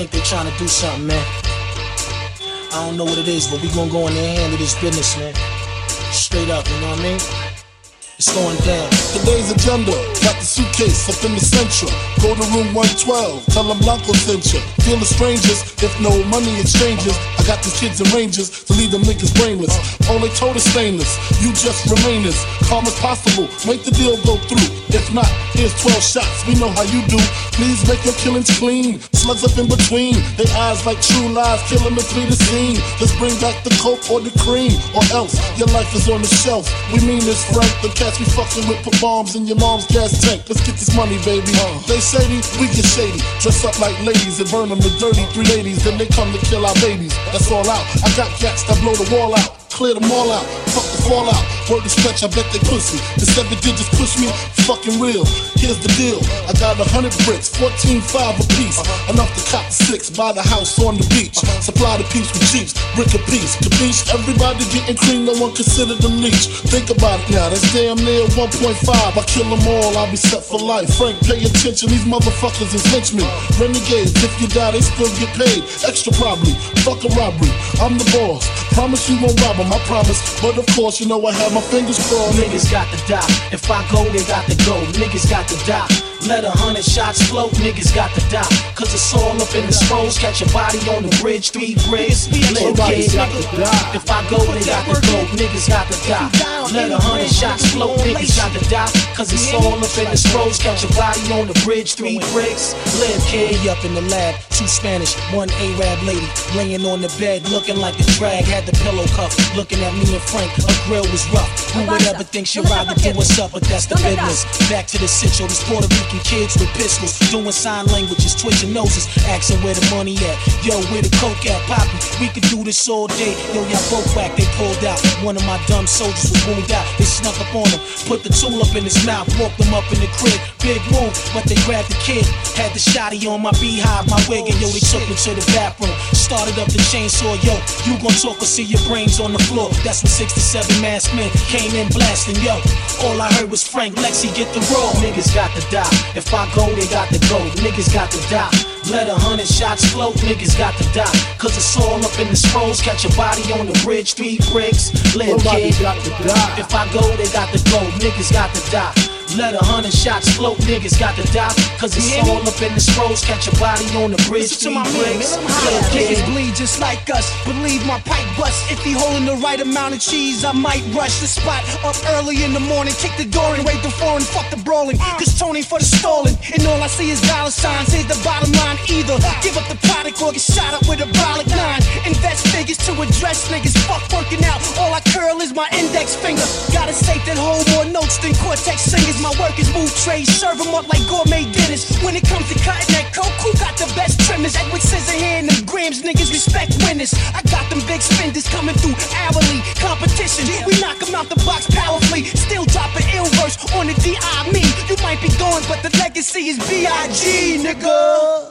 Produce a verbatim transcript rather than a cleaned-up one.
think they trying to do something, man. I don't know what it is, but we gonna go in there and handle this business, man. Straight up, you know what I mean? It's going down. Today's agenda, got the suitcase up in the central. Go to room one twelve, tell them Blanco sent you. Feel the strangers, if no money exchanges. I got these kids in Rangers to leave them niggas brainless. All they told is stainless, you just remainers. Calm as possible, make the deal go through. If not, here's twelve shots, we know how you do. Please make your killings clean, slugs up in between. They eyes like true lies, kill them and flee the scene. Just bring back the coke or the cream, or else your life is on the shelf. We mean this, Frank, the cat. We fucking with put bombs in your mom's gas tank. Let's get this money, baby. Uh, they shady, we get shady. Dress up like ladies and burn them to dirty three ladies. Then they come to kill our babies. That's all out. I got cats that blow the wall out. Clear them all out, fuck the fallout. Word to stretch, I bet they pussy. The seven digits push me, fucking real. Here's the deal, I got a hundred bricks, fourteen five a piece. Enough to cop six, buy the house on the beach. Supply the piece with jeeps, brick a piece. Capiche, everybody getting cream, no one considered a leech. Think about it now, that's damn near one point five. I kill them all, I'll be set for life. Frank, pay attention, these motherfuckers is lynchmen. Renegades, if you die, they still get paid. Extra probably, fuck a robbery. I'm the boss, promise you won't rob I promise, but of course, you know I have my fingers crossed. Niggas got to die, if I go, they got to go. Niggas got to die, let a hundred shots float. Niggas got to die, cause it's all up in the scrolls. Catch your body on the bridge, three bricks. Niggas got to die, if I go, they got to go. Niggas got to die, let a hundred shots float. Niggas got to die, cause it's all up in the scrolls. Catch your body on the bridge, three bricks. Live kid up in the lab, two Spanish, one Arab lady, laying on the bed, looking like the drag, had the pillow cuff. Looking at me and Frank, a grill was rough. Who would ever think she'd rather do us up? But that's the business. Back to the sitio, these Puerto Rican kids with pistols, doing sign languages, twitching noses, asking where the money at. Yo, where the coke at, Poppy? We could do this all day. Yo, y'all both whack, they pulled out. One of my dumb soldiers was wounded out. They snuck up on him, put the tool up in his mouth, walked him up in the crib. Big move, but they grabbed the kid. Had the shotty on my beehive, my wig, and yo, they took me to the bathroom. Started up the chainsaw, yo, you gon' talk or see your brains on the floor. That's when sixty-seven masked men came in blasting, yo. All I heard was Frank, Lexi, get the roll. Niggas got to die, if I go, they got to go. Niggas got to die, let a hundred shots float. Niggas got to die, cause it's all up in the scrolls. Catch your body on the bridge, three bricks. Live kid, got to die, if I go, they got to go. Niggas got to die, let a hundred shots float. Niggas got to die, cause it's yeah, all up in the scrolls. Catch your body on the bridge, three bricks. Niggas bleed just like us, believe my pipe bust. If he holding the right amount of cheese, I might rush the spot up early in the morning. Kick the door and raid the floor and fuck the brawling. Cause Tony for the stalling, and all I see is dollar signs. Here's the bottom line, either give up the product or get shot up with a bollock nine. Invest figures to address niggas, fuck working out. All I curl is my index finger. Got a safe that hold more notes than Cortex singers. My workers move trays, serve them up like gourmet dinners. When it comes to cutting that coke, who got the best trimmers? Edward Scissorhands and them grams, niggas respect winners. I got them big spenders coming through hourly. Competition, we knock them out the box powerfully. Still dropping ill verse on the D I me. You might be going, but the legacy is B I G, nigga.